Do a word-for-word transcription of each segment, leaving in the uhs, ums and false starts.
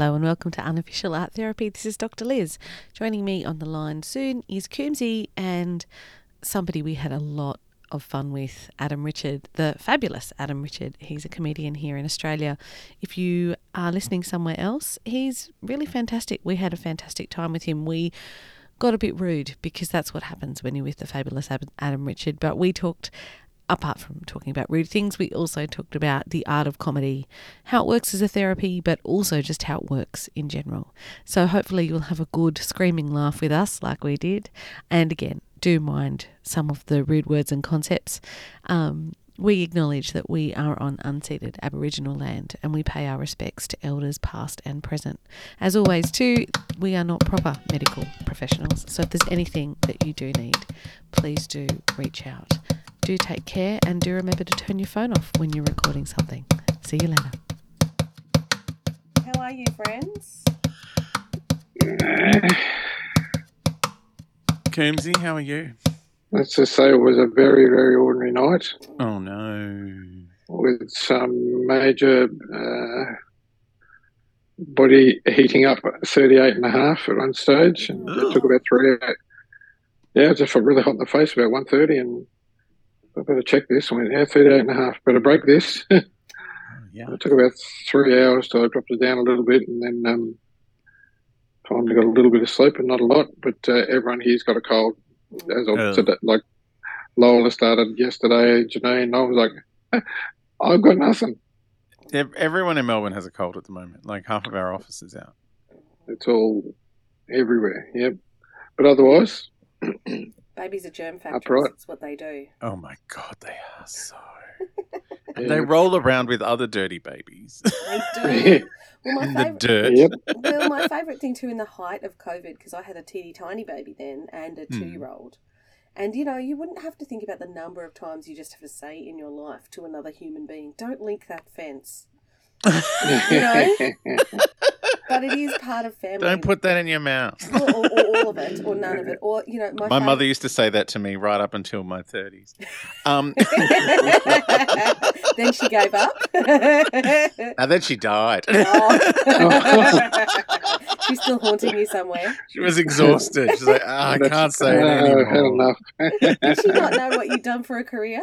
Hello and welcome to Unofficial Art Therapy. This is Doctor Liz. Joining me on the line soon is Coombsy and somebody we had a lot of fun with, Adam Richard, the fabulous Adam Richard. He's a comedian here in Australia. If you are listening somewhere else, he's really fantastic. We had a fantastic time with him. We got a bit rude because that's what happens when you're with the fabulous Adam Richard. But we talked, apart from talking about rude things, we also talked about the art of comedy, how it works as a therapy, but also just how it works in general. So hopefully you'll have a good screaming laugh with us like we did. And again, do mind some of the rude words and concepts. Um, we acknowledge that we are on unceded Aboriginal land and we pay our respects to elders past and present. As always too, we are not proper medical professionals. So if there's anything that you do need, please do reach out. Do take care and do remember to turn your phone off when you're recording something. See you later. How are you, friends? Coombsy, how are you? Let's just say it was a very, very ordinary night. Oh, no. With some major uh, body heating up thirty-eight and a half at one stage. And it took about three hours. Yeah, I just felt really hot in the face about one thirty and I better check this. I went, yeah, thirty-eight and a half. Better break this. Oh, yeah. It took about three hours till I dropped it down a little bit and then um, finally got a little bit of sleep and not a lot. But uh, everyone here's got a cold. As I oh. said, like Lola started yesterday, Janine, and I was like, I've got nothing. Everyone in Melbourne has a cold at the moment. Like half of our office is out. It's all everywhere, yep. But otherwise... Babies are germ factories. That's what they do. Oh, my God. They are so. Yeah. They roll around with other dirty babies. They do. Well, my in favorite, the dirt. Yep. Well, my favourite thing, too, in the height of COVID, because I had a teeny tiny baby then and a two-year-old. Hmm. And, you know, you wouldn't have to think about the number of times you just have to say in your life to another human being, don't link that fence. You know? But it is part of family. Don't put that in your mouth. Or, or, or all of it, or none of it. Or you know, My, my mother used to say that to me right up until my thirties. Um, then she gave up. And then she died. Oh. She's still haunting you somewhere. She was exhausted. She's like, oh, I can't say it anymore. Did she not know what you'd done for a career?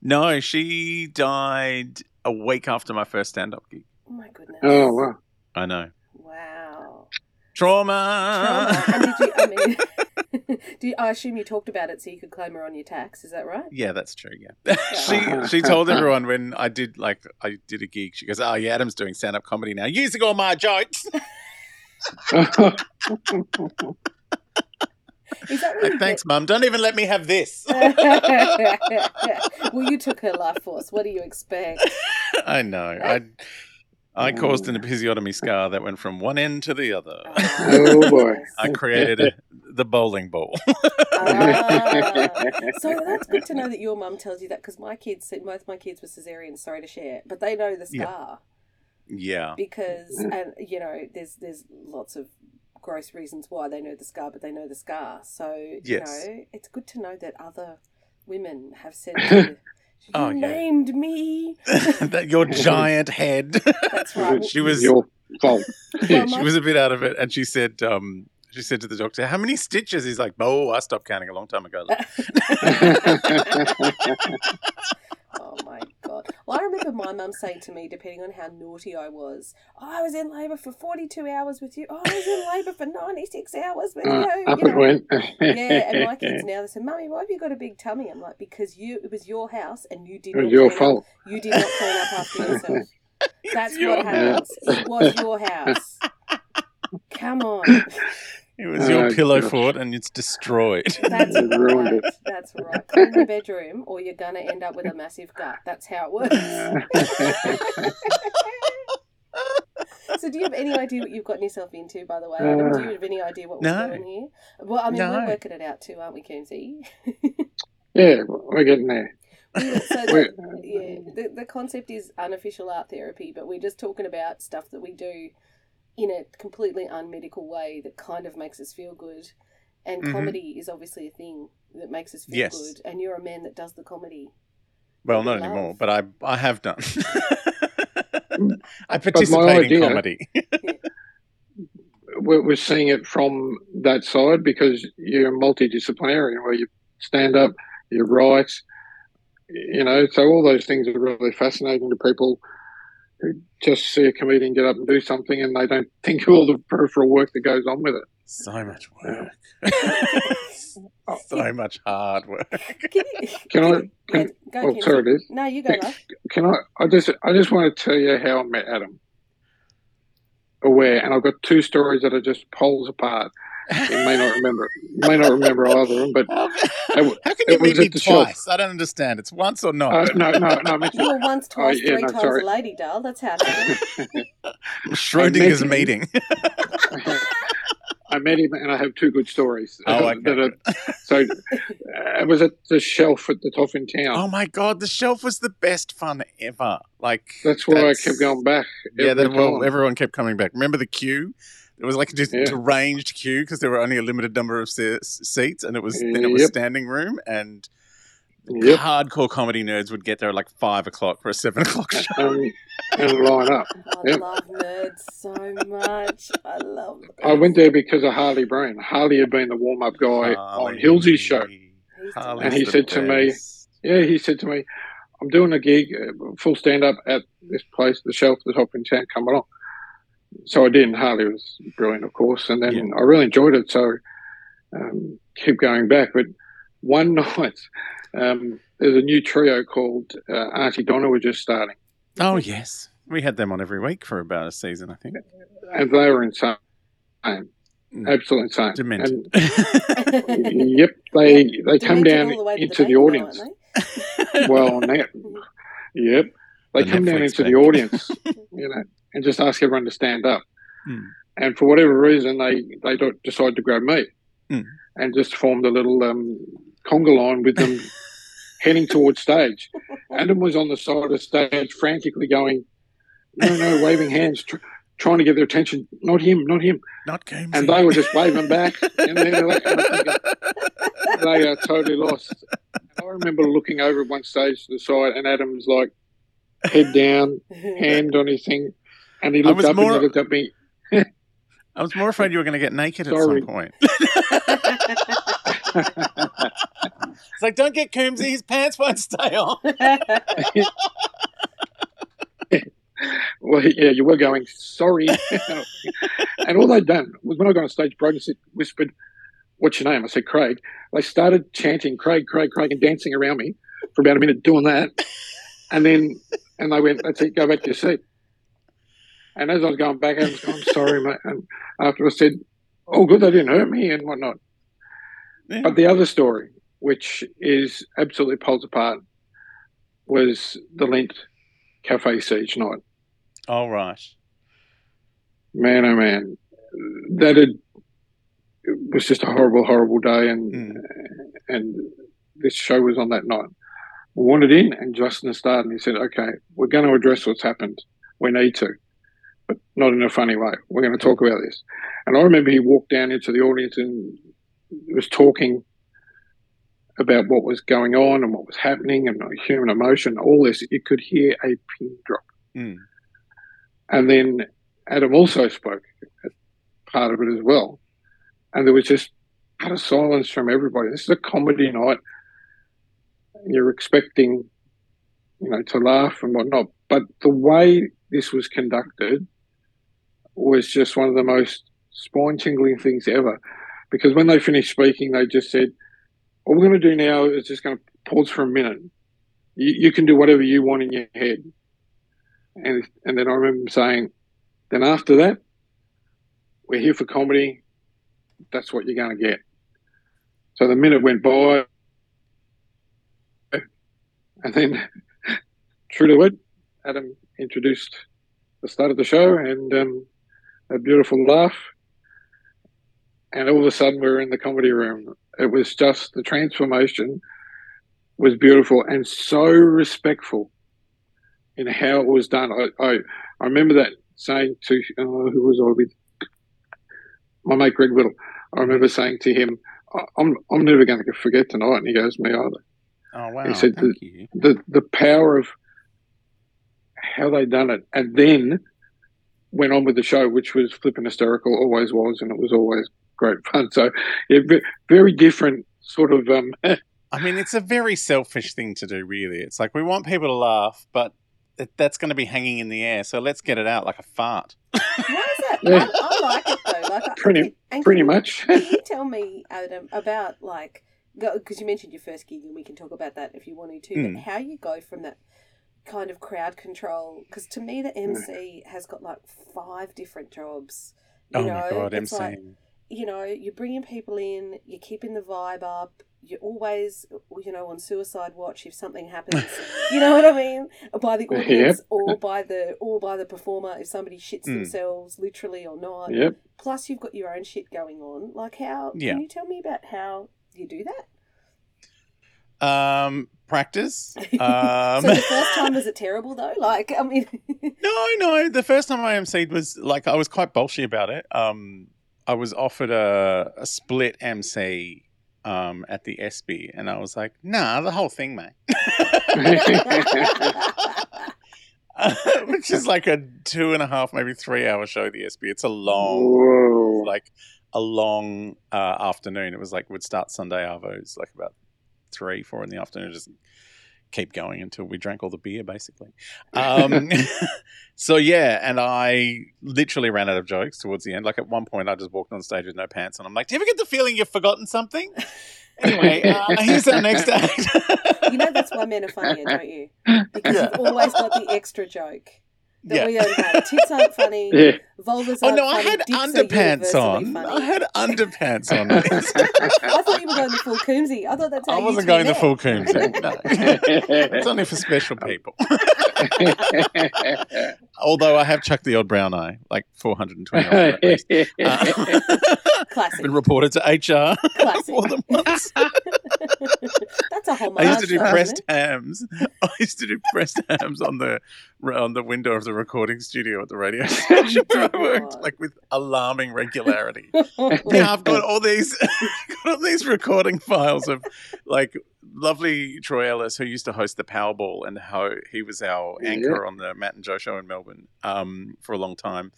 No, she died a week after my first stand-up gig. Oh, my goodness. Oh, wow. I know. Wow. Trauma. Trauma. And did you, I mean, do you, I assume you talked about it so you could claim her on your tax. Is that right? Yeah, that's true. Yeah. yeah. she she told everyone when I did like I did a gig. She goes, "Oh yeah, Adam's doing stand up comedy now, using all my jokes." Is that really like, thanks, get... Mum. Don't even let me have this. Well, you took her life force. What do you expect? I know. I. I caused an episiotomy scar that went from one end to the other. Oh, boy. I created a, the bowling ball. Ah. So that's good to know that your mum tells you that, because my kids, both my kids were cesarean, sorry to share, but they know the scar. Yeah. yeah. Because, and you know, there's there's lots of gross reasons why they know the scar, but they know the scar. So, yes. you know, it's good to know that other women have said to You oh, named yeah. me. That your giant head. That's right. She was your fault. Well, she was a bit out of it, and she said, um, "She said to the doctor, how many stitches?" He's like, "Oh, I stopped counting a long time ago." Like. Oh my God! Well, I remember my mum saying to me, depending on how naughty I was, oh, "I was in labour for forty-two hours with you. Oh, I was in labour for ninety-six hours with uh, you." Up you it know. Went. Yeah, and my kids now they say, "Mummy, why have you got a big tummy?" I'm like, "Because you, it was your house, and you did it was not your fault. Up. You did not clean up after yourself. That's your what happens. House. It was your house. Come on." It was oh, your pillow gosh. fort and it's destroyed. That's right. That's right. Clean the bedroom or you're going to end up with a massive gut. That's how it works. So do you have any idea what you've gotten yourself into, by the way? Adam, do you have any idea what we're no. doing here? Well, I mean, no. we're working it out too, aren't we, Coombsy? Yeah, we're getting there. Yeah, so the, yeah, the, the concept is unofficial art therapy, but we're just talking about stuff that we do in a completely unmedical way that kind of makes us feel good. And mm-hmm. comedy is obviously a thing that makes us feel yes. good. And you're a man that does the comedy. Well, not love. anymore, but I I have done. I participate in comedy. we're, we're seeing it from that side because you're multidisciplinary, where you stand up, you write, you know, so all those things are really fascinating to people who just see a comedian get up and do something and they don't think of all the peripheral work that goes on with it. So much work. So much hard work. Can, you, can I? Can, go, go oh, sorry, Liz. No, you go. Can, can I? I just, I just want to tell you how I met Adam. Aware, and I've got two stories that are just poles apart. You may not remember. You may not remember either of them, but how it, can you meet me twice? Shop. I don't understand. It's once or not. Uh, no, no, no. You were once, twice, oh, yeah, three no, times, sorry. Lady doll. That's how. Schrodinger's meeting. I met him and I have two good stories. Oh, okay. That are, so uh, it was at the Shelf at the top in town. Oh, my God. The Shelf was the best fun ever. Like That's why that's, I kept going back. Yeah, that, well, everyone kept coming back. Remember the queue? It was like just a yeah. deranged queue because there were only a limited number of se- seats and it was then it was yep. standing room and yep. hardcore comedy nerds would get there at like five o'clock for a seven o'clock show. Um, and line up. I yep. love nerds so much. I love them. I went there because of Harley Brown. Harley had been the warm-up guy Harley. on Hilsey's show. Harley's and he said best. to me, yeah, he said to me, I'm doing a gig, full stand-up at this place, the Shelf, the top in town, come along. So I did, and Harley was brilliant, of course. And then yeah. I really enjoyed it, so um, keep going back. But one night... Um, there's a new trio called uh, Auntie Donna were just starting. Oh, yes. We had them on every week for about a season, I think. And they were insane. Absolutely insane. Demented. And, yep. They yeah, they come down the into the, the audience. Now, well, now, yep. They the come Netflix down into bank. the audience, you know, and just ask everyone to stand up. Mm. And for whatever reason, they, they decide to grab me mm. and just formed a little... Um, conga line with them heading towards stage. Adam was on the side of stage frantically going, no, no, waving hands, tr- trying to get their attention. Not him, not him. Not Coombsy. And they were just waving back. And they were like, they are totally lost. And I remember looking over at one stage to the side and Adam's like head down, hand on his thing. And he looked up more... and he looked at me. I was more afraid you were going to get naked Sorry. at some point. It's like, don't get Coombsy, his pants won't stay on. Well, yeah, you were going, sorry. And all they'd done was when I got on stage, Brody whispered, what's your name? I said, Craig. They started chanting, Craig, Craig, Craig, and dancing around me for about a minute doing that. And then and they went, that's it, go back to your seat. And as I was going back, I was going, I'm sorry, mate. And after I said, oh, good, they didn't hurt me and whatnot. Yeah. But the other story, which is absolutely poles apart, was the Lent Cafe Siege night. Oh, right. Man, oh, man. That had, it was just a horrible, horrible day, and mm. and this show was on that night. We wanted in, and Justin started, and he said, okay, we're going to address what's happened. We need to. But not in a funny way. We're going to talk about this. And I remember he walked down into the audience and was talking about what was going on and what was happening and human emotion, all this. You could hear a pin drop. Mm. And then Adam also spoke as part of it as well. And there was just utter silence from everybody. This is a comedy night. You're expecting, you know, to laugh and whatnot. But the way this was conducted was just one of the most spine-tingling things ever, because when they finished speaking, they just said, what we're going to do now is just going to pause for a minute. You, you can do whatever you want in your head. And and then I remember them saying, then after that, we're here for comedy. That's what you're going to get. So the minute went by, and then, true to it, Adam introduced the start of the show and um, a beautiful laugh. And all of a sudden, we were in the comedy room. It was just, the transformation was beautiful and so respectful in how it was done. I I, I remember that saying to, oh, who was I with? My mate, Greg Whittle. I remember saying to him, I'm I'm never going to forget tonight. And he goes, me either. Oh, wow. He said, the, the, the power of how they done it. And then went on with the show, which was flipping hysterical, always was, and it was always great fun. So yeah, very different sort of... Um, I mean, it's a very selfish thing to do, really. It's like, we want people to laugh, but it, that's going to be hanging in the air, so let's get it out like a fart. What is that? Yeah. I, I like it, though. Like, I, pretty and pretty can, much. Can you tell me, Adam, about, like, because you mentioned your first gig, and we can talk about that if you wanted to, mm. but how you go from that kind of crowd control, because to me the M C has got, like, five different jobs. You oh, know, my God, M C. Like, you know, you're bringing people in, you're keeping the vibe up, you're always, you know, on suicide watch if something happens. You know what I mean? By the audience yep. or by the or by the performer if somebody shits mm. themselves, literally or not. Yep. Plus you've got your own shit going on. Like how yeah. can you tell me about how you do that? Um, practice. Um... so the first time was it terrible though? Like I mean No, no. The first time I emceed was like I was quite bolshy about it. Um, I was offered a, a split M C Um, at the E S P Y, and I was like, "Nah, the whole thing, mate." uh, which is like a two and a half, maybe three-hour show. The E S P Y, it's a long, Whoa. like a long uh, afternoon. It was like we'd start Sunday arvos, like about three, four in the afternoon, just keep going until we drank all the beer, basically. Um, so yeah, and I literally ran out of jokes towards the end. Like at one point I just walked on stage with no pants and I'm like, do you ever get the feeling you've forgotten something? Anyway, uh, here's our next act. You know that's why men are funnier, don't you? Because yeah. you've always got the extra joke. That yeah. we don't have. Tits aren't funny, yeah. vulvas aren't funny. Oh, no, I had underpants on. Funny. I had underpants on. I thought you were going the full Coombsy. I thought that's how I you I wasn't going out. the full Coombsy, no. It's only for special people. Although I have chucked the odd brown eye, like four hundred twenty hours at least. Uh, Classic. Been reported to H R more than once. That's a whole month. I used to do though, pressed hams. I used to do pressed hams on the on the window of the recording studio at the radio station where I worked, like with alarming regularity. Now I've got all these got all these recording files of like lovely Troy Ellis, who used to host the Powerball, and ho- he was our anchor yeah. on the Matt and Joe show in Melbourne um, for a long time.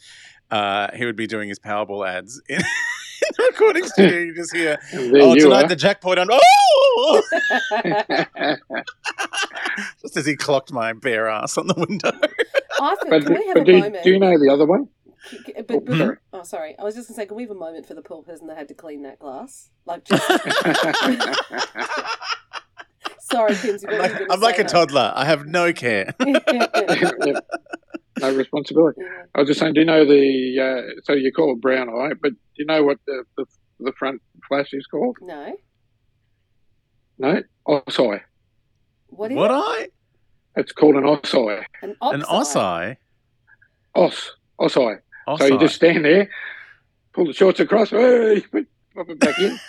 Uh, he would be doing his Powerball ads in the recording studio. You just hear, oh, tonight are. the jackpot on. Oh! Just as he clocked my bare ass on the window. I think, but, can we have a do, moment? Do you know the other one? But, but, mm-hmm. Oh, sorry. I was just going to say, can we have a moment for the poor person that had to clean that glass? Like, just... Sorry, Kimsy. I'm like, I'm like a toddler. I have no care. No responsibility. Yeah. I was just saying, do you know the, uh, so you call it brown eye, but do you know what the, the, the front flash is called? No. No? Oss eye. What is What it? eye? It's called an oss eye. An oss, an oss eye? Oss. Oss eye. Oss so eye. You just stand there, pull the shorts across, hey, pop it back in.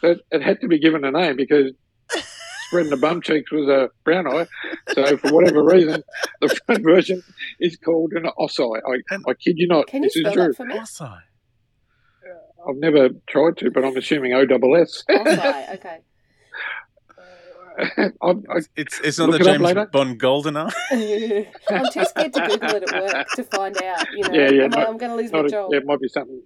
So it, it had to be given a name because spreading the bum cheeks was a brown eye. So for whatever reason, the front version is called an oss eye. I, I kid you not. Can you spell that for me? Oss eye. I've never tried to, but I'm assuming O S S. Oss eye, okay. I, I, it's it's not the James Bond Golden Eye. I'm too scared to Google it at work to find out. You know, yeah, yeah, not, I'm going to lose my job. It might be something.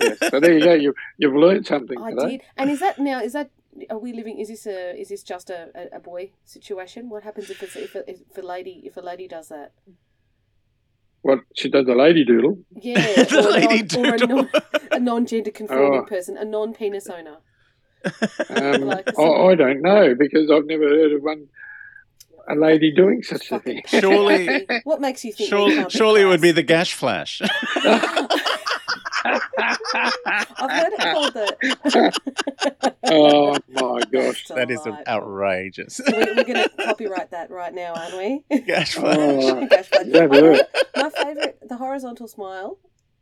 Yeah, so there you go. You, you've learned something. I today. did. And is that now? Is that? Are we living? Is this a? Is this just a, a, a boy situation? What happens if it's, if a, if a lady if a lady does that? What she does a lady doodle? Yeah, the or lady non, doodle. Or a non gender conforming oh. person, a non penis owner. Um, like I, I don't know because I've never heard of one a lady doing such a thing. Surely, what makes you think? Surely, surely it would be the gash flash. I've heard it called the. Oh my gosh, that right. is outrageous. So we're we're going to copyright that right now, aren't we? Gash flash. Oh, gash flash. Know, my favourite, the horizontal smile,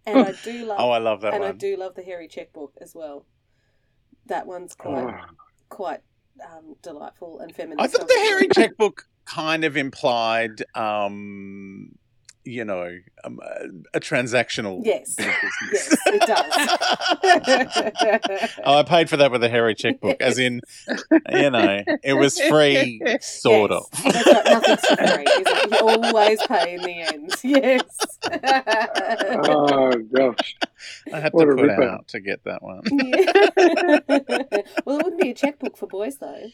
and I do love. Oh, I love that and one. And I do love the hairy checkbook as well. That one's quite, oh. quite um, delightful and feminist. I thought the hairy checkbook kind of implied. Um, you know, um, a, a transactional yes. business. Yes, it does. Oh, I paid for that with a hairy checkbook, as in, you know, it was free, sort yes. of. That's right, nothing's free, is it? You always pay in the end, yes. Oh, gosh. I had what to put out to get that one. Yeah. Well, it wouldn't be a checkbook for boys, though.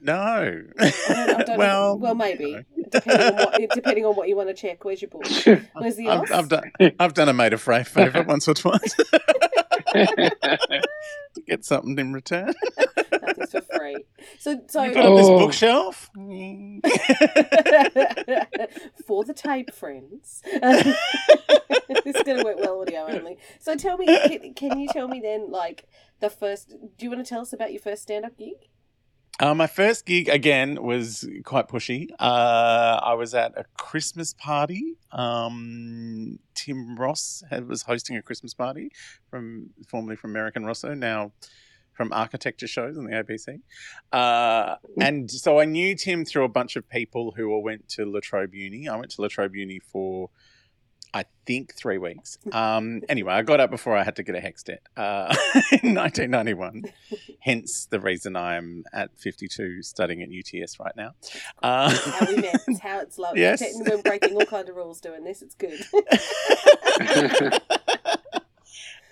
No. I don't, I don't well, know. Well, maybe you know. depending, on what, depending on what you want to check. Where's your book? Where's the I've, I've done. I've done a maid of favourite once or twice to get something in return. Nothing's for free. So, so you got oh. this bookshelf for the tape, friends. This is going to work well audio only. So, tell me, can, can you tell me then, like the first? Do you want to tell us about your first stand-up gig? Uh, my first gig, again, was quite pushy. Uh, I was at a Christmas party. Um, Tim Ross had, was hosting a Christmas party, from formerly from American Rosso, now from architecture shows on the A B C. Uh, and so I knew Tim through a bunch of people who all went to La Trobe Uni. I went to La Trobe Uni for, I think, three weeks. Um, anyway, I got up before I had to get a hex debt uh, in nineteen ninety-one, hence the reason I'm at fifty-two studying at U T S right now. Uh, how we met. It's how it's lovely. Yes. We're breaking all kinds of rules doing this. It's good.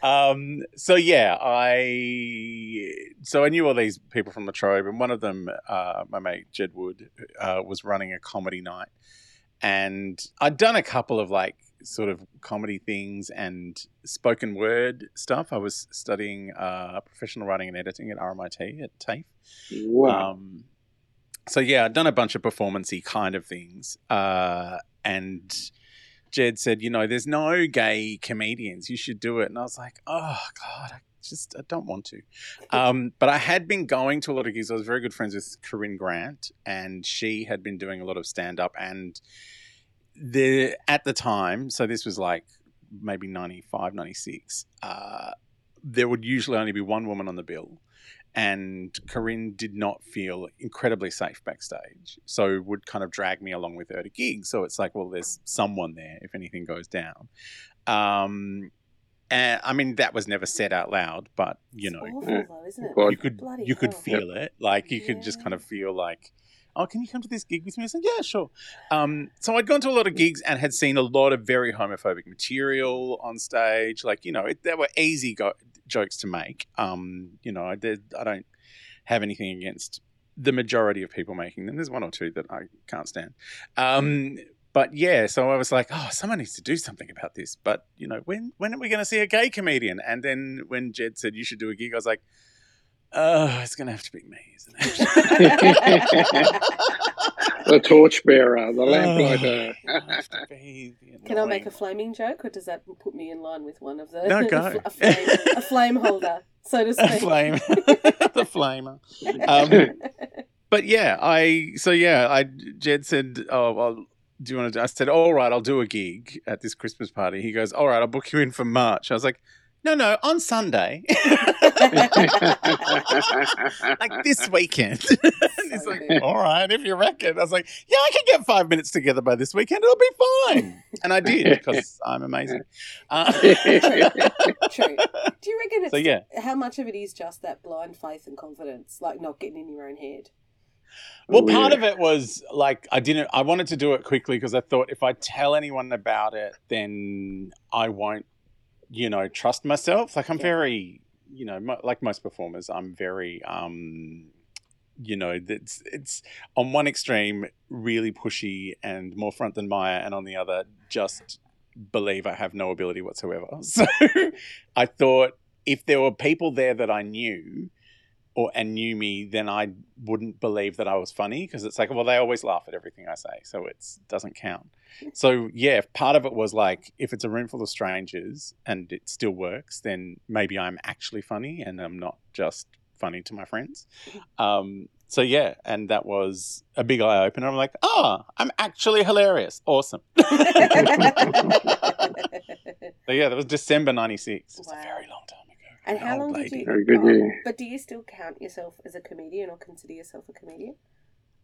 um, so, yeah, I so I knew all these people from La Trobe, and one of them, uh, my mate Jed Wood, uh, was running a comedy night. And I'd done a couple of, like, sort of comedy things and spoken word stuff. I was studying uh, professional writing and editing at R M I T at TAFE. Wow. Um, so, yeah, I'd done a bunch of performance-y kind of things. Uh, and Jed said, you know, there's no gay comedians. You should do it. And I was like, oh, God, I just I don't want to. Um, but I had been going to a lot of gigs. I was very good friends with Corinne Grant, and she had been doing a lot of stand-up and The at the time, so this was like maybe ninety-five, ninety-six, uh, there would usually only be one woman on the bill, and Corinne did not feel incredibly safe backstage, so would kind of drag me along with her to gigs. So it's like, well, there's someone there if anything goes down. Um, and I mean, that was never said out loud, but you know, it's awful though, isn't it? you could Bloody you could hell. feel yep. it, like you yeah. could just kind of feel like, oh, can you come to this gig with me? I said, yeah, sure. Um, so I'd gone to a lot of gigs and had seen a lot of very homophobic material on stage. Like, you know, it, there were easy go- jokes to make. Um, you know, I, did, I don't have anything against the majority of people making them. There's one or two that I can't stand. Um, but, yeah, so I was like, oh, someone needs to do something about this. But, you know, when, when are we going to see a gay comedian? And then when Jed said you should do a gig, I was like, oh, it's going to have to be me, isn't it? The torchbearer, the lamplighter. Oh, can I make a flaming joke, or does that put me in line with one of the... No, go. A, flame, a flame holder, so to speak. A flame. The flamer. Um, but, yeah, I... So, yeah, I Jed said, oh, well, do you want to... Do, I said, all right, I'll do a gig at this Christmas party. He goes, all right, I'll book you in for March. I was like, no, no, on Sunday. Like this weekend. So and he's like, all right, if you reckon. I was like, yeah, I can get five minutes together by this weekend. It'll be fine. And I did, because I'm amazing. Uh- True. True. Do you reckon it's so, yeah. how much of it is just that blind faith and confidence, like not getting in your own head? Well, Weird. part of it was like I didn't. I wanted to do it quickly because I thought if I tell anyone about it, then I won't, you know, trust myself. Like I'm yeah. very... You know, like most performers, I'm very, um, you know, it's, it's on one extreme really pushy and more front than Maya, and on the other just believe I have no ability whatsoever. So I thought if there were people there that I knew or and knew me, then I wouldn't believe that I was funny, because it's like, well, they always laugh at everything I say, so it doesn't count. So, yeah, part of it was like, if it's a room full of strangers and it still works, then maybe I'm actually funny and I'm not just funny to my friends. Um, so, yeah, and that was a big eye-opener. I'm like, oh, I'm actually hilarious. Awesome. So, yeah, that was December ninety-six. Wow. It was a very long time ago. And how long lady. did you... Very good oh, but do you still count yourself as a comedian or consider yourself a comedian?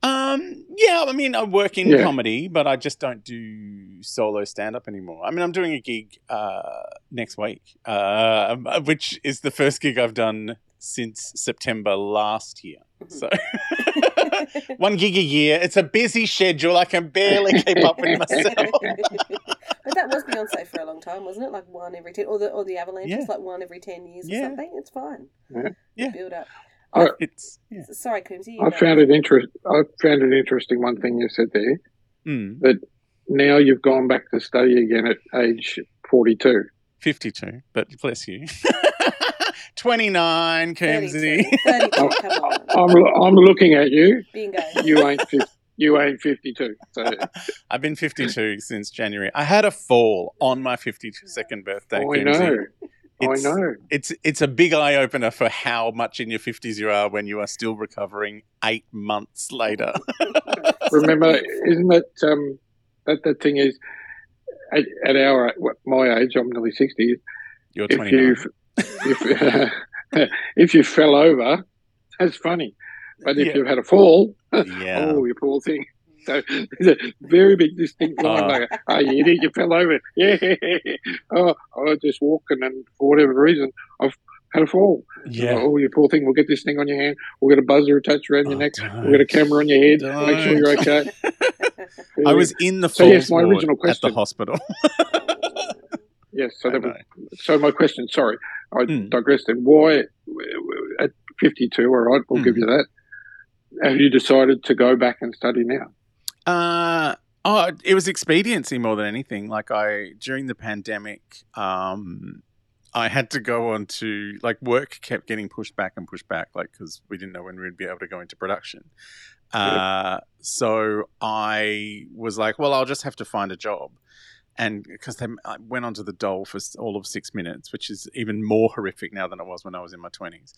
Um, yeah, I mean, I work in yeah. comedy, but I just don't do solo stand-up anymore. I mean, I'm doing a gig uh, next week, uh, which is the first gig I've done since September last year. So one gig a year. It's a busy schedule. I can barely keep up with myself. But that was Beyonce for a long time, wasn't it? Like one every ten, or the or the Avalanche yeah. was like one every ten years yeah. or something. It's fine. Yeah. yeah. Build up. I, I, it's, yeah. Sorry, Coombsy. I found it interest. I found it interesting. One thing you said there, mm. that now you've gone back to study again at age forty-two, fifty-two. But bless you, twenty-nine, Coombsy. I'm, I'm, I'm looking at you. Bingo. You ain't. fifty, you ain't fifty-two. So I've been fifty-two since January. I had a fall on my fifty-second birthday. Oh, I know. It's, I know. It's it's a big eye-opener for how much in your fifties you are when you are still recovering eight months later. Remember, isn't it um, that the thing is, at, at our my age, I'm nearly sixty. You're twenty-nine. If, if, uh, if you fell over, that's funny. But if yeah. you've had a fall, yeah. oh, you poor thing. So there's a very big distinct line. Oh. Like, oh, you did, you fell over. Yeah. Oh, I was just walking and for whatever reason, I've had a fall. Yeah. Oh, you poor thing. We'll get this thing on your hand. We'll get a buzzer attached around oh, your neck. Don't. We'll get a camera on your head. Don't. Make sure you're okay. I was in the falls so, yes, my original question. At the hospital. Yes. So, that was, so my question, sorry, I mm. digressed. And why at fifty-two, all right, we'll mm. give you that. Have you decided to go back and study now? Uh, oh, it was expediency more than anything. Like I, during the pandemic, um, I had to go on to like work kept getting pushed back and pushed back, like, cause we didn't know when we'd be able to go into production. Uh, yeah. So I was like, well, I'll just have to find a job. And because they I went onto the dole for all of six minutes, which is even more horrific now than it was when I was in my twenties.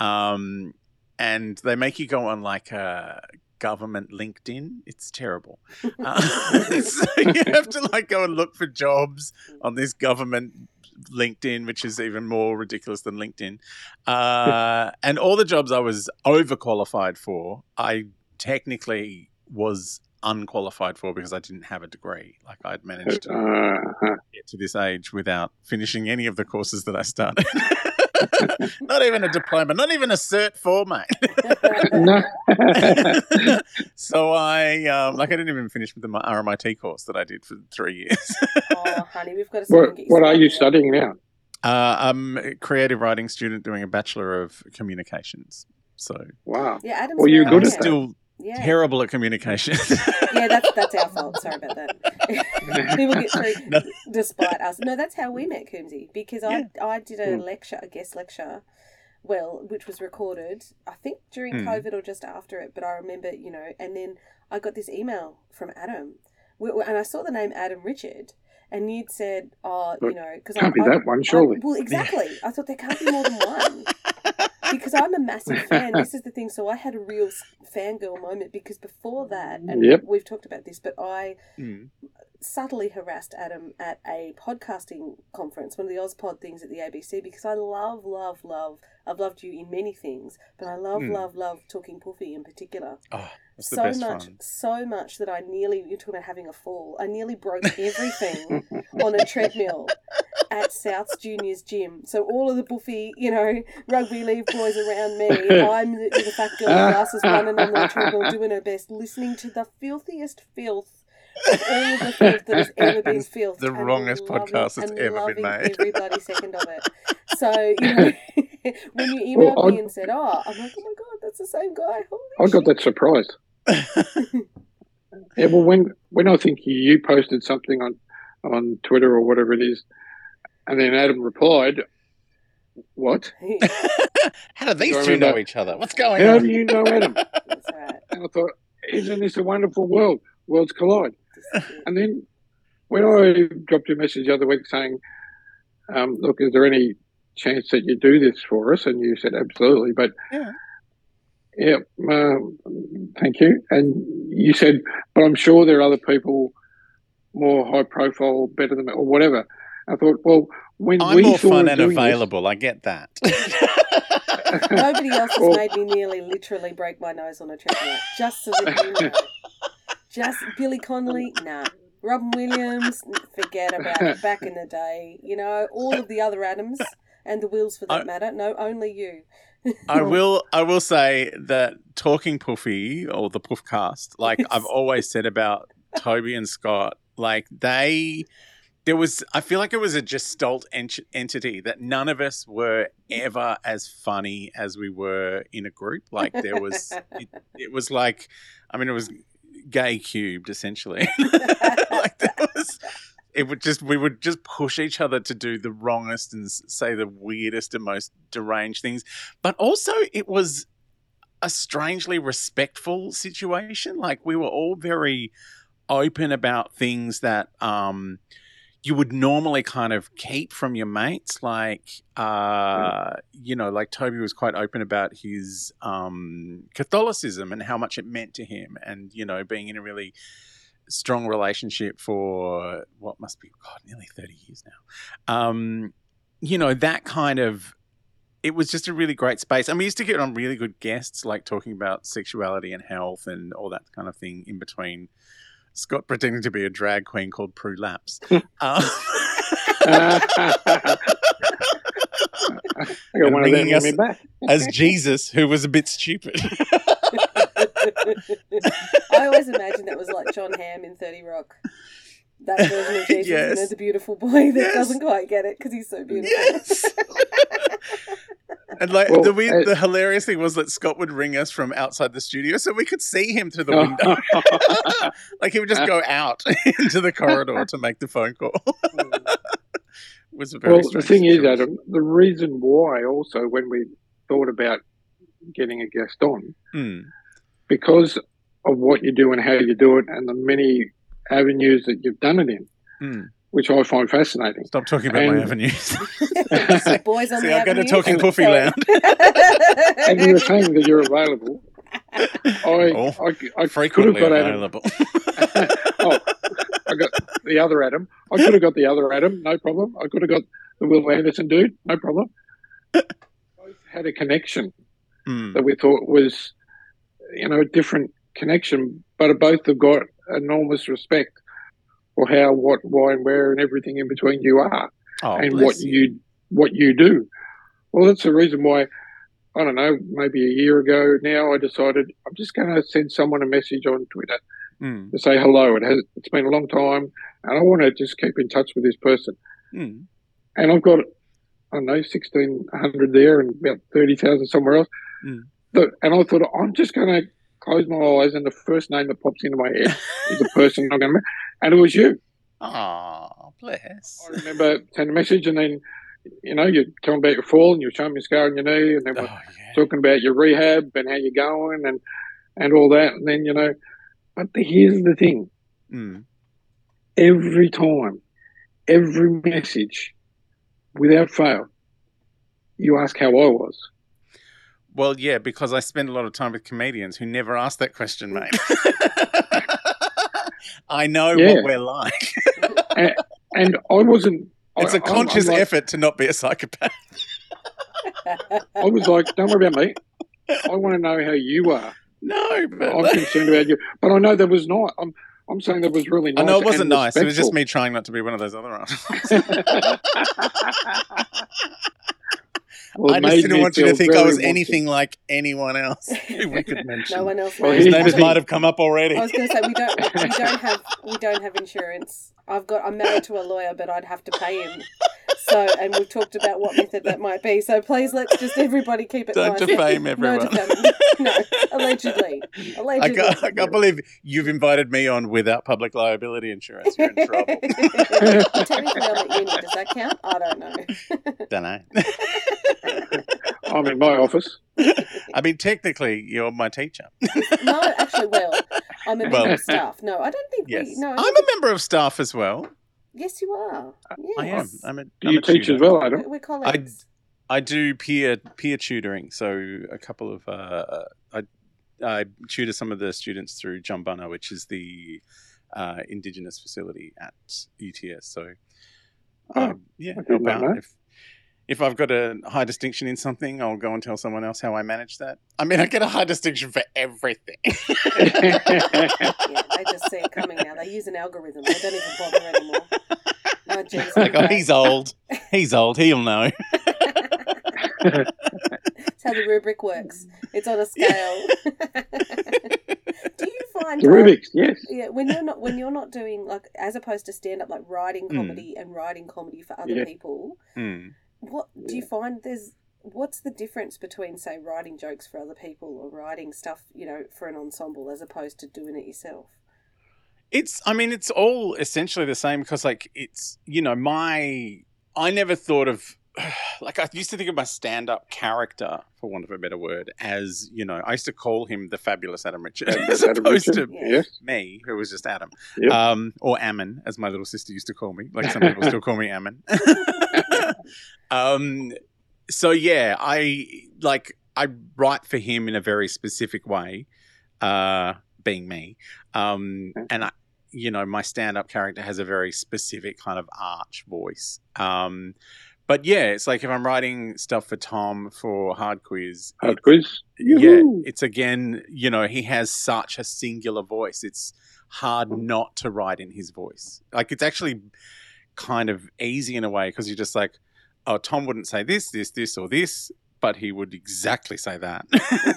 Um, and they make you go on like a government LinkedIn. It's terrible. Uh, so you have to like go and look for jobs on this government LinkedIn, which is even more ridiculous than LinkedIn. Uh, and all the jobs I was overqualified for, I technically was unqualified for because I didn't have a degree. Like I'd managed to uh-huh. get to this age without finishing any of the courses that I started. Not even a diploma, not even a cert for, mate. So I, um, like, I didn't even finish with the R M I T course that I did for three years. Oh, honey, we've got to. What, what are you studying now? Uh, I'm a creative writing student doing a Bachelor of Communications. So wow, yeah, Adam's well, you're good at still. That. Yeah. Terrible at communication. Yeah, that's that's our fault. Sorry about that. People get through no. despite us. No, that's how we met, Coombsy, because yeah. I I did a mm. lecture, a guest lecture, well, which was recorded, I think during mm. COVID or just after it, but I remember, you know, and then I got this email from Adam, we, and I saw the name Adam Richard, and you'd said, oh, but you know, because can't I, be I, that one, surely. I, well, exactly. Yeah. I thought there can't be more than one. Because I'm a massive fan. This is the thing. So I had a real fangirl moment because before that, and yep. we've talked about this, but I mm. subtly harassed Adam at a podcasting conference, one of the OzPod things at the A B C, because I love, love, love, I've loved you in many things, but I love, mm. love, love Talking Puffy in particular. Oh, that's the best much, one. So much that I nearly, you're talking about having a fall, I nearly broke everything on a treadmill at South's Junior's gym. So all of the Puffy, you know, rugby league boys around me, I'm the, the fat girl with glasses running on the treadmill doing her best, listening to the filthiest filth of all of the filth that has ever been filthed. The wrongest podcast that's ever been made. Every bloody second of it. So, you know, when you emailed well, me and said, oh, I'm like, oh my God, that's the same guy. Holy I got shit. That surprise. Yeah, well, when when I think you, you posted something on, on Twitter or whatever it is, and then Adam replied, what? How do these so two know each other? What's going how on? How do you know Adam? That's right. And I thought, isn't this a wonderful world? Worlds collide. And then when I dropped you a message the other week saying, um, look, is there any chance that you do this for us? And you said, absolutely. But, yeah, yeah um, thank you. And you said, but I'm sure there are other people more high profile, better than me, or whatever. I thought, well, when I'm we more fun and available, this, I get that. Nobody else has oh. made me nearly literally break my nose on a treadmill. Just so that you know. Just Billy Connolly, nah. Robin Williams, forget about it. Back in the day, you know, all of the other Adams and the Wills for that I, matter. No, only you. I will. I will say that Talking Puffy or the Puffcast, like yes. I've always said about Toby and Scott, like they. There was, I feel like it was a gestalt ent- entity that none of us were ever as funny as we were in a group. Like there was, it, it was like, I mean, it was gay cubed essentially. Like there was, it would just, we would just push each other to do the wrongest and say the weirdest and most deranged things. But also it was a strangely respectful situation. Like we were all very open about things that, um, you would normally kind of keep from your mates. Like, uh, you know, like Toby was quite open about his um, Catholicism and how much it meant to him and, you know, being in a really strong relationship for what must be, God, nearly thirty years now. Um, you know, that kind of, it was just a really great space. And we used to get on really good guests, like talking about sexuality and health and all that kind of thing in between. Scott pretending to be a drag queen called Prue Lapse. um, I got one of them us me back. As Jesus, who was a bit stupid. I always imagined that was like John Hamm in thirty Rock. That version of Jesus, yes. And there's a beautiful boy that yes. doesn't quite get it because he's so beautiful. Yes. And like well, the weird, uh, the hilarious thing was that Scott would ring us from outside the studio so we could see him through the window. Like he would just go out into the corridor to make the phone call. It was a very well, the thing situation. Is, Adam, the reason why also when we thought about getting a guest on, mm. because of what you do and how you do it and the many avenues that you've done it in. Mm. Which I find fascinating. Stop talking about and, my avenues. Boys on See, the I'm going to Talking Puffy Lounge. And you were saying that you're available. I, oh, I, I frequently could have got available. Adam. oh, I got the other Adam. I could have got the other Adam, no problem. I could have got the Will Anderson dude, no problem. Both had a connection mm. that we thought was, you know, a different connection, but both have got enormous respect. Or how, what, why, and where, and everything in between you are, oh, and what you what you do. Well, that's the reason why, I don't know, maybe a year ago now, I decided I'm just going to send someone a message on Twitter mm. to say hello. It has it's been a long time, and I want to just keep in touch with this person. Mm. And I've got, I don't know, sixteen hundred there, and about thirty thousand somewhere else. Mm. So, and I thought I'm just going to close my eyes, and the first name that pops into my head is the person I'm going to. And it was you. Oh, bless. I remember sending a message and then, you know, you're talking about your fall and you're showing your scar on your knee and then oh, we're yeah. talking about your rehab and how you're going and, and all that. And then, you know, but the, here's the thing. Mm. Every time, every message, without fail, you ask how I was. Well, yeah, because I spend a lot of time with comedians who never ask that question, mate. I know yeah. what we're like. and, and I wasn't... It's I, a conscious like, effort to not be a psychopath. I was like, don't worry about me. I want to know how you are. No, but... I'm concerned about you. But I know that was not... I'm, I'm saying that was really nice. I know it wasn't nice. It was just me trying not to be one of those other assholes. Well, I just didn't want you to think I was anything like anyone else who we could mention. No one else. Well, his names might have come up already. I was going to say we don't, we don't have, we don't have insurance. I've got, I'm married to a lawyer, but I'd have to pay him. So, and we've talked about what method that might be. So, please, let's just everybody keep it. Don't nice. defame everyone. No, defame. no allegedly, allegedly. I can't, I can't believe you've invited me on without public liability insurance. You're in trouble. Technically, I'm at uni. Does that count? I don't know. Don't know. I'm in my office. I mean, technically, you're my teacher. No, actually, well, I'm a well, member of staff. No, I don't think yes. we. No, I'm think... a member of staff as well. Yes, you are. Yes. I am. I'm a, do I'm you a teach tutor. As well, Adam? We're colleagues. I, I do peer peer tutoring. So a couple of uh, I I tutor some of the students through Jumbunna, which is the uh, Indigenous facility at U T S. So um, oh, yeah, help out if if I've got a high distinction in something, I'll go and tell someone else how I manage that. I mean, I get a high distinction for everything. Yeah, they just see it coming now. They use an algorithm. They don't even bother anymore. Oh, geez, like, oh, he's old. He's old. He'll know. That's how the rubric works. It's on a scale. Yeah. Do you find the rubrics? Yes. Yeah. When you're not when you're not doing, like, as opposed to stand up, like writing comedy mm. and writing comedy for other yeah. people. Mm. What do you find there's what's the difference between, say, writing jokes for other people or writing stuff, you know, for an ensemble as opposed to doing it yourself? It's I mean, it's all essentially the same because, like, it's, you know, my I never thought of like I used to think of my stand up character, for want of a better word, as, you know, I used to call him the fabulous Adam Richard as Adam opposed Richard. to yeah. me, who was just Adam. Yep. Um, or Ammon, as my little sister used to call me. Like, some people still call me Ammon. Um, so yeah, I like I write for him in a very specific way, uh, being me. Um, and I, you know, my stand-up character has a very specific kind of arch voice. Um, but yeah, it's like if I'm writing stuff for Tom for Hard Quiz, Hard Quiz, yeah, it's again, you know, he has such a singular voice. It's hard not to write in his voice. Like, it's actually kind of easy in a way because you're just like, oh, Tom wouldn't say this, this, this, or this, but he would exactly say that.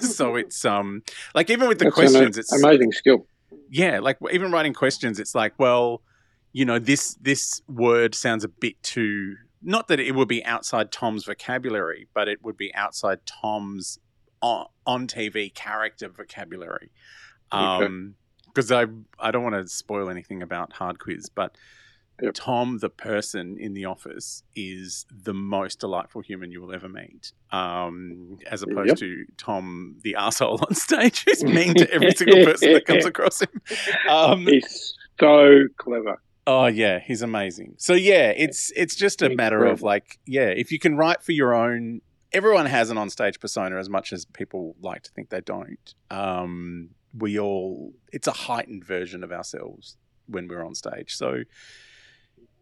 So it's um, like even with the That's questions, an, it's amazing skill. Yeah, like even writing questions, it's like, well, you know, this this word sounds a bit too. Not that it would be outside Tom's vocabulary, but it would be outside Tom's on, on T V character vocabulary. Um, because okay. I I don't want to spoil anything about Hard Quiz, but. Yep. Tom, the person in the office, is the most delightful human you will ever meet, um, as opposed yep. to Tom, the arsehole on stage, who's mean to every single person that comes across him. Um, he's so clever. Oh, yeah, he's amazing. So, yeah, it's it's just a Incredible. matter of, like, yeah, if you can write for your own – everyone has an on-stage persona as much as people like to think they don't. Um, we all – it's a heightened version of ourselves when we're on stage. So –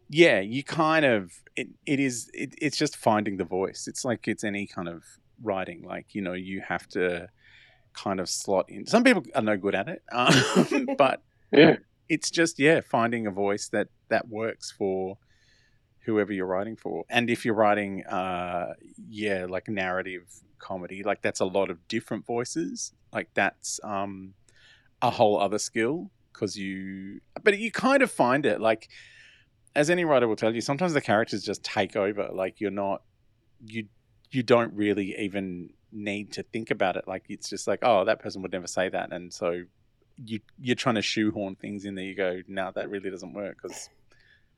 yeah, you kind of, it, it is, it, it's just finding the voice. It's like it's any kind of writing. Like, you know, you have to kind of slot in. Some people are no good at it, um, but yeah. it's just, yeah, finding a voice that, that works for whoever you're writing for. And if you're writing, uh, yeah, like narrative comedy, like that's a lot of different voices. Like that's um, a whole other skill because you, but you kind of find it like, as any writer will tell you, sometimes the characters just take over. Like you're not, you you don't really even need to think about it. Like it's just like, oh, that person would never say that, and so you you're trying to shoehorn things in there. You go, no, that really doesn't work because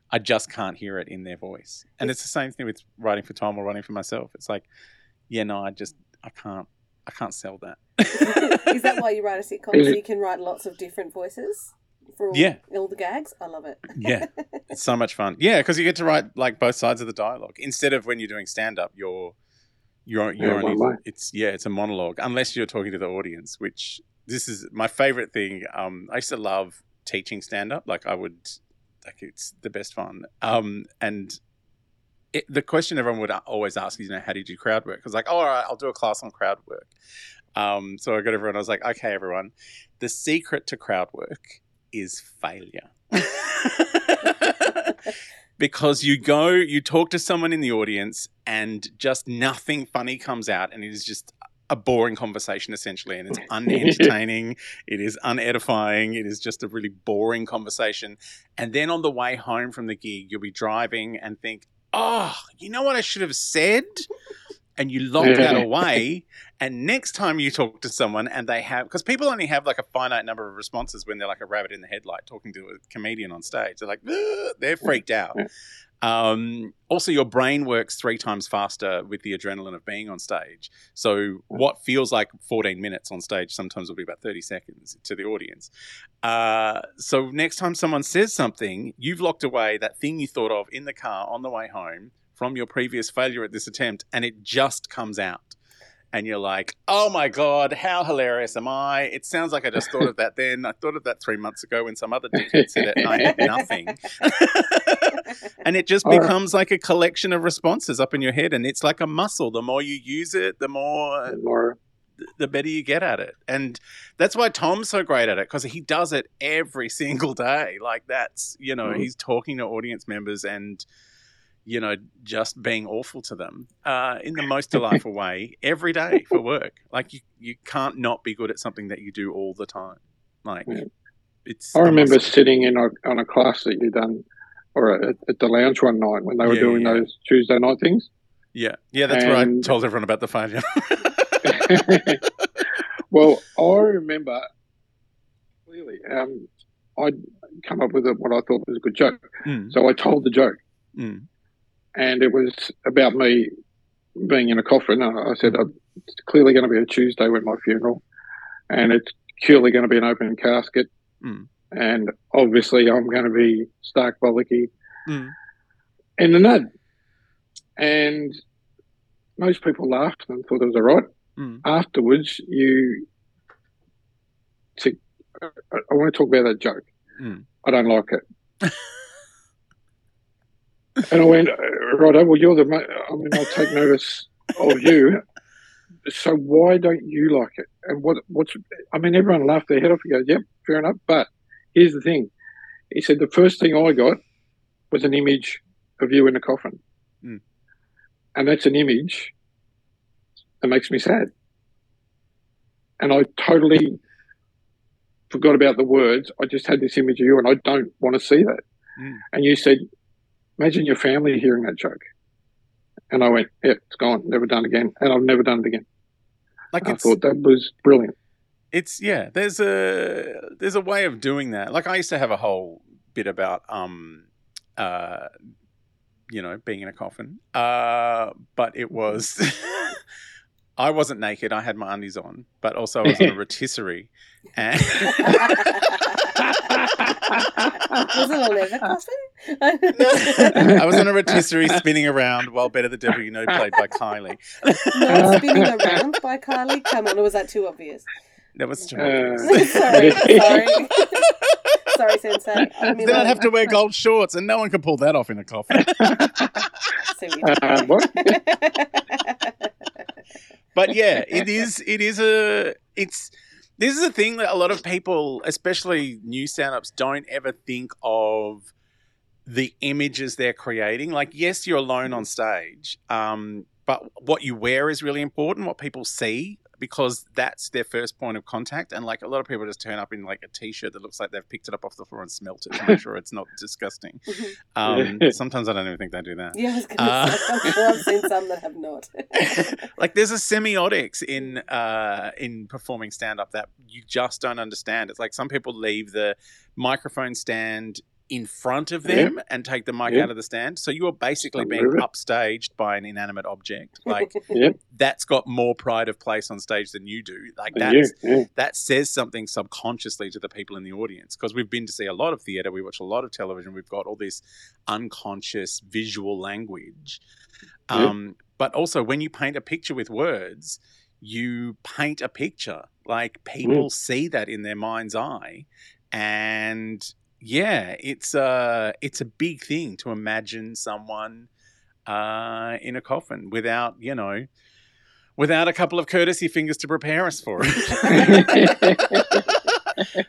I just can't hear it in their voice. And it's the same thing with writing for Tom or writing for myself. It's like, yeah, no, I just I can't I can't sell that. Is that why you write a sitcom? So you can write lots of different voices. For all, yeah. all the gags. I love it. Yeah. It's so much fun. Yeah, because you get to write like both sides of the dialogue. Instead of when you're doing stand-up, you're you're you're yeah, only, it's yeah, it's a monologue. Unless you're talking to the audience, which this is my favorite thing. Um I used to love teaching stand-up. Like I would like it's the best fun. Um and it, the question everyone would always ask is, you know, how do you do crowd work? Because like, oh, all right, I'll do a class on crowd work. Um so I got everyone, I was like, okay, everyone, the secret to crowd work is failure. Because you go, you talk to someone in the audience and just nothing funny comes out and it is just a boring conversation essentially, and it's unentertaining, it is unedifying, it is just a really boring conversation. And then on the way home from the gig, you'll be driving and think, oh, you know what I should have said? And you lock that away, and next time you talk to someone and they have – because people only have like a finite number of responses when they're like a rabbit in the headlight talking to a comedian on stage. They're like – they're freaked out. Um, also, your brain works three times faster with the adrenaline of being on stage. So what feels like fourteen minutes on stage sometimes will be about thirty seconds to the audience. Uh, so next time someone says something, you've locked away that thing you thought of in the car on the way home from your previous failure at this attempt, and it just comes out. and you're like, oh my God, how hilarious am I? It sounds like I just thought of that then. I thought of that three months ago when some other dickhead said it and I had nothing. And it just All becomes right. like a collection of responses up in your head, and it's like a muscle. The more you use it, the more, the, more. the better you get at it. And that's why Tom's so great at it, because he does it every single day. Like that's, you know, mm-hmm. he's talking to audience members and, you know, just being awful to them uh, in the most delightful way every day for work. Like you, you can't not be good at something that you do all the time. Like yeah. it's. I remember awesome. sitting in a, on a class that you done or at, at the lounge one night when they were yeah, doing yeah. those Tuesday night things. Yeah, yeah, that's and... right. I told everyone about the failure. Well, I remember clearly. Um, I come up with a, what I thought was a good joke, mm. so I told the joke. Mm. And it was about me being in a coffin. I said, it's clearly going to be a Tuesday with my funeral, and it's clearly going to be an open casket. Mm. And obviously, I'm going to be stark bollocky mm. in the nud. And most people laughed and thought it was all right. Mm. Afterwards, you. To, I, I want to talk about that joke. Mm. I don't like it. And I went, righto, well, you're the mo- I mean, I'll take notice of you. So why don't you like it? And what? what's – I mean, everyone laughed their head off. He goes, yep, fair enough. But here's the thing. He said, the first thing I got was an image of you in a coffin. Mm. And that's an image that makes me sad. And I totally forgot about the words. I just had this image of you, and I don't want to see that. Mm. And you said – imagine your family hearing that joke. And I went, yeah, it's gone, never done again. And I've never done it again. Like I thought that was brilliant. It's, yeah, there's a there's a way of doing that. Like I used to have a whole bit about, um, uh, you know, being in a coffin. Uh, but it was, I wasn't naked. I had my undies on. But also I was in a rotisserie. And... Was it a leather coffin? I was on a rotisserie spinning around while Better the Devil You Know played by Kylie. No, spinning around by Kylie? Come on, or was that too obvious? That was too obvious. sorry, sorry. sorry, Sensei. I mean, then I'd have to wear gold shorts, and no one could pull that off in a coffin. uh, what? But yeah, it is, it is a, it's... This is a thing that a lot of people, especially new stand-ups, don't ever think of the images they're creating. Like, yes, you're alone on stage, um, but what you wear is really important, what people see, because that's their first point of contact. And, like, a lot of people just turn up in, like, a T-shirt that looks like they've picked it up off the floor and smelt it to make sure it's not disgusting. Um, sometimes I don't even think they do that. Yeah, I was going to uh, say, I'm sure I've seen some that have not. Like, there's a semiotics in uh, in performing stand-up that you just don't understand. It's like some people leave the microphone stand in front of them yeah. and take the mic yeah. out of the stand. So you are basically being upstaged by an inanimate object. Like yeah. that's got more pride of place on stage than you do. Like that's, yeah. Yeah. that says something subconsciously to the people in the audience, because we've been to see a lot of theatre. We watch a lot of television. We've got all this unconscious visual language. Yeah. Um, but also when you paint a picture with words, you paint a picture. Like people yeah. see that in their mind's eye, and yeah, it's a, it's a big thing to imagine someone uh, in a coffin without, you know, without a couple of courtesy fingers to prepare us for it.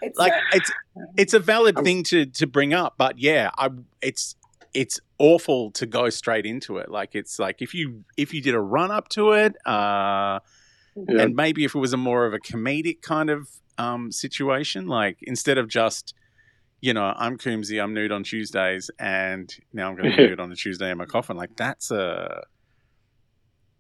It's like a- it's it's a valid thing to, to bring up, but yeah, I it's it's awful to go straight into it. Like it's like if you if you did a run up to it, uh, yeah. and maybe if it was a more of a comedic kind of um, situation, like instead of just, you know, I'm Coombsy, I'm nude on Tuesdays, and now I'm going to be nude on a Tuesday in my coffin. Like that's a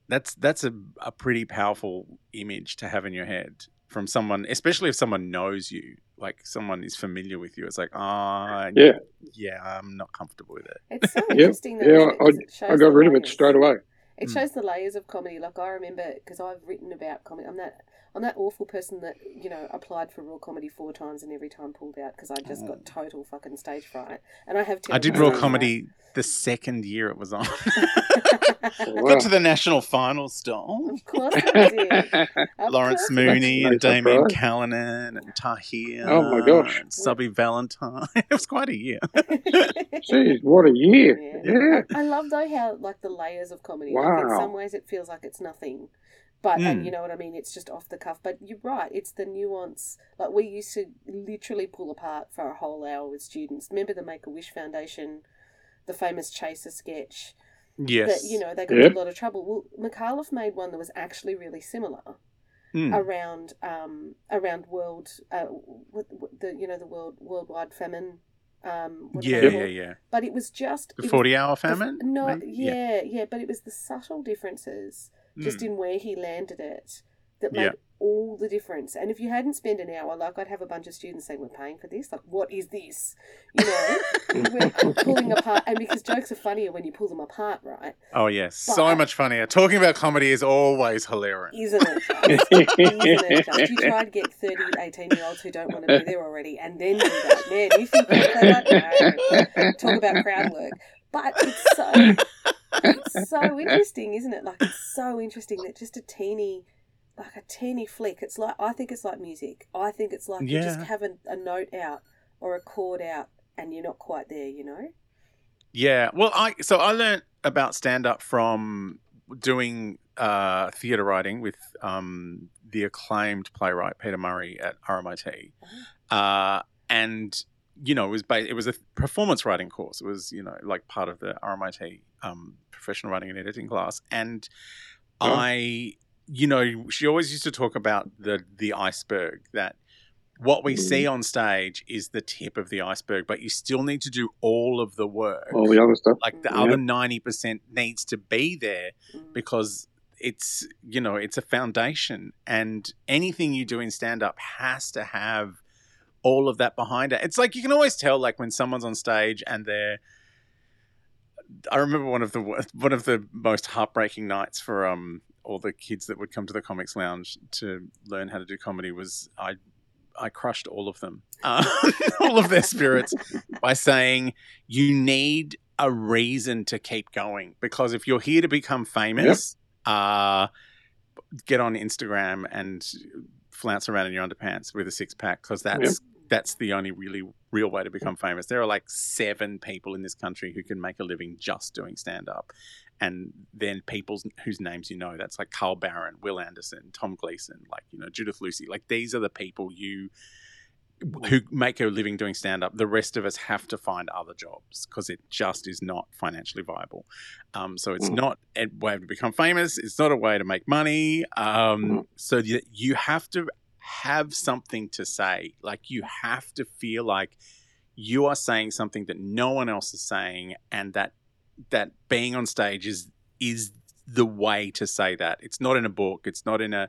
that's that's a, a pretty powerful image to have in your head from someone, especially if someone knows you, like someone is familiar with you. It's like, ah, oh, yeah, yeah, I'm not comfortable with it. It's so interesting. That yeah, I, it shows I got rid of it straight away. It shows mm. the layers of comedy. Like I remember because I've written about comedy. I'm not. I'm that awful person that, you know, applied for Raw Comedy four times and every time pulled out because I just oh. got total fucking stage fright. And I have. I did Raw Comedy fright. The second year it was on. Well. Got to the national final still. Of course I did. Lawrence Mooney and Damien Callanan and Tahir. Oh my gosh. And Subby Valentine. It was quite a year. Jeez, what a year. Yeah. yeah. I love though how like the layers of comedy. Wow. Like, in some ways it feels like it's nothing. But, mm. and you know what I mean, it's just off the cuff. But you're right, it's the nuance. Like, we used to literally pull apart for a whole hour with students. Remember the Make-A-Wish Foundation, the famous Chaser sketch? Yes. That, you know, they got yep. in a lot of trouble. Well, McAuliffe made one that was actually really similar mm. around um, around world, uh, the you know, the world worldwide famine. Um, yeah, yeah, yeah. But it was just... The forty-hour famine? The, no, yeah, yeah, yeah, but it was the subtle differences... just mm. in where he landed it, that made yeah. all the difference. And if you hadn't spent an hour, like I'd have a bunch of students saying, we're paying for this, like, what is this? You know, we're pulling apart. And because jokes are funnier when you pull them apart, right? Oh, yes. But so much funnier. Talking about comedy is always hilarious. Isn't it just? Isn't it just? You try to get thirty, eighteen-year-olds who don't want to be there already and then do that. Man, if you think they like, talk about crowd work. But it's so... it's so interesting, isn't it? Like, it's so interesting that just a teeny, like a teeny flick. It's like, I think it's like music. I think it's like yeah. you just have a, a note out or a chord out and you're not quite there, you know? Yeah. Well, I so I learned about stand-up from doing uh, theatre writing with um, the acclaimed playwright Peter Murray at R M I T. Uh, and... you know, it was ba- it was a performance writing course. It was, you know, like part of the R M I T um, professional writing and editing class. And oh. I, you know, she always used to talk about the the iceberg, that what we mm. see on stage is the tip of the iceberg, but you still need to do all of the work. All the other stuff. Like the yeah. other ninety percent needs to be there mm. because it's, you know, it's a foundation. And anything you do in stand-up has to have all of that behind it. It's like you can always tell, like when someone's on stage and they're. I remember one of the one of the most heartbreaking nights for um all the kids that would come to the Comics Lounge to learn how to do comedy was I, I crushed all of them, uh, all of their spirits by saying you need a reason to keep going, because if you're here to become famous, yep. uh, get on Instagram and flounce around in your underpants with a six pack, because that's. Yep. That's the only really real way to become famous. There are like seven people in this country who can make a living just doing stand-up. And then people whose names you know, that's like Carl Barron, Will Anderson, Tom Gleason, like, you know, Judith Lucy. Like, these are the people you who make a living doing stand-up. The rest of us have to find other jobs because it just is not financially viable. Um, so it's not a way to become famous. It's not a way to make money. Um, so you, you have to... have something to say. Like, you have to feel like you are saying something that no one else is saying, and that that being on stage is is the way to say that. It's not in a book, it's not in a,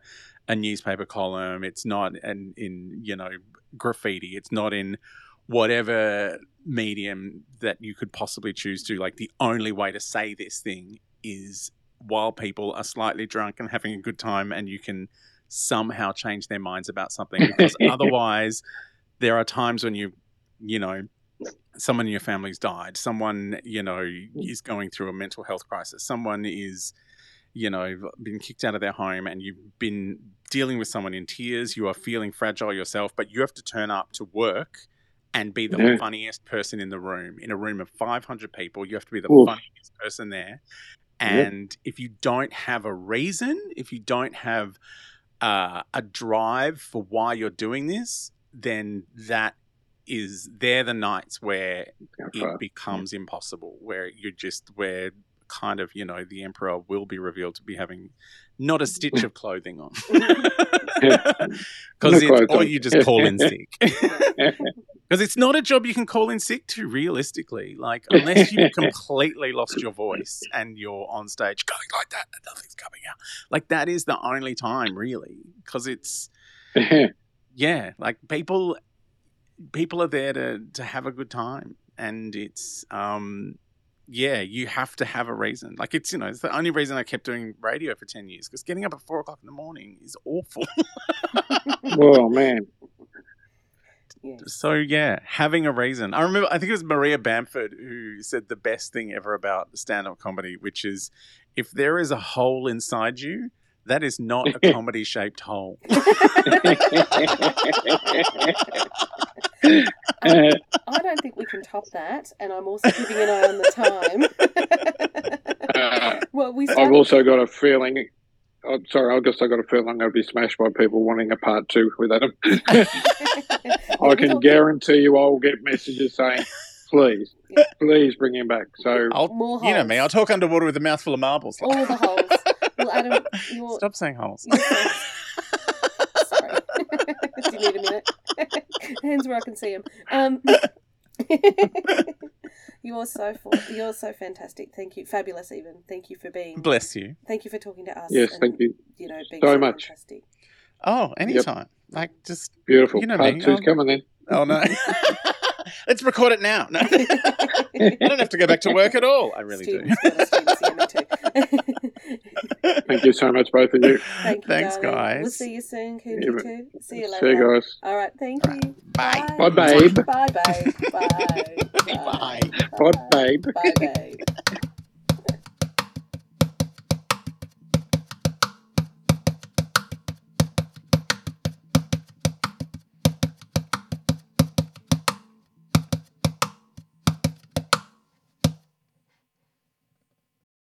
a newspaper column, it's not in, in you know graffiti, it's not in whatever medium that you could possibly choose to. Like, the only way to say this thing is while people are slightly drunk and having a good time, and you can somehow change their minds about something, because otherwise there are times when you you know someone in your family's died, someone you know is going through a mental health crisis, someone is you know been kicked out of their home, and you've been dealing with someone in tears, you are feeling fragile yourself, but you have to turn up to work and be the yeah. funniest person in the room. In a room of five hundred people, you have to be the Ooh. funniest person there. And yeah. if you don't have a reason, if you don't have Uh, a drive for why you're doing this, then that is they're the nights where it becomes yeah. impossible, where you just where kind of you know the emperor will be revealed to be having not a stitch of clothing on, because no, or you just call in sick, because it's not a job you can call in sick to realistically, like unless you completely lost your voice and you're on stage going like that and nothing's coming out. Like, that is the only time really, because it's yeah like people people are there to to have a good time, and it's um yeah, you have to have a reason. Like, it's, you know, it's the only reason I kept doing radio for ten years, because getting up at four o'clock in the morning is awful. Oh, man. Yeah. So, yeah, having a reason. I remember, I think it was Maria Bamford who said the best thing ever about stand-up comedy, which is if there is a hole inside you, that is not a comedy-shaped hole. um, I don't think we can top that, and I'm also keeping an eye on the time. uh, well, we started- I've also got a feeling... Oh, sorry, I guess I got a feeling I'm going to be smashed by people wanting a part two with Adam. I can guarantee you I'll get messages saying, please, yeah. please bring him back. So I'll, More holes. You know me, I'll talk underwater with a mouthful of marbles. All the holes. Well, Adam, you're... Stop saying holes. Sorry. Do you need a minute? Hands where I can see him. Um... You're so full. You're so fantastic. Thank you. Fabulous even. Thank you for being. Bless you. Thank you for talking to us. Yes, and, thank you. You know, being so, so much. Fantastic. Oh, anytime. Yep. Like, just beautiful. You know Part me. two's oh, coming then. Oh no. Let's record it now. No. I don't have to go back to work at all. I really students, do. Students, yeah, me too. Thank you so much, both of you. Thank you. Thanks, darling. Guys. We'll see you soon, Coombsy too. See you later. See you guys. All right. Thank All right. you. Bye. Bye, babe. Bye, babe. Bye. Bye. Bye, babe. Bye, babe.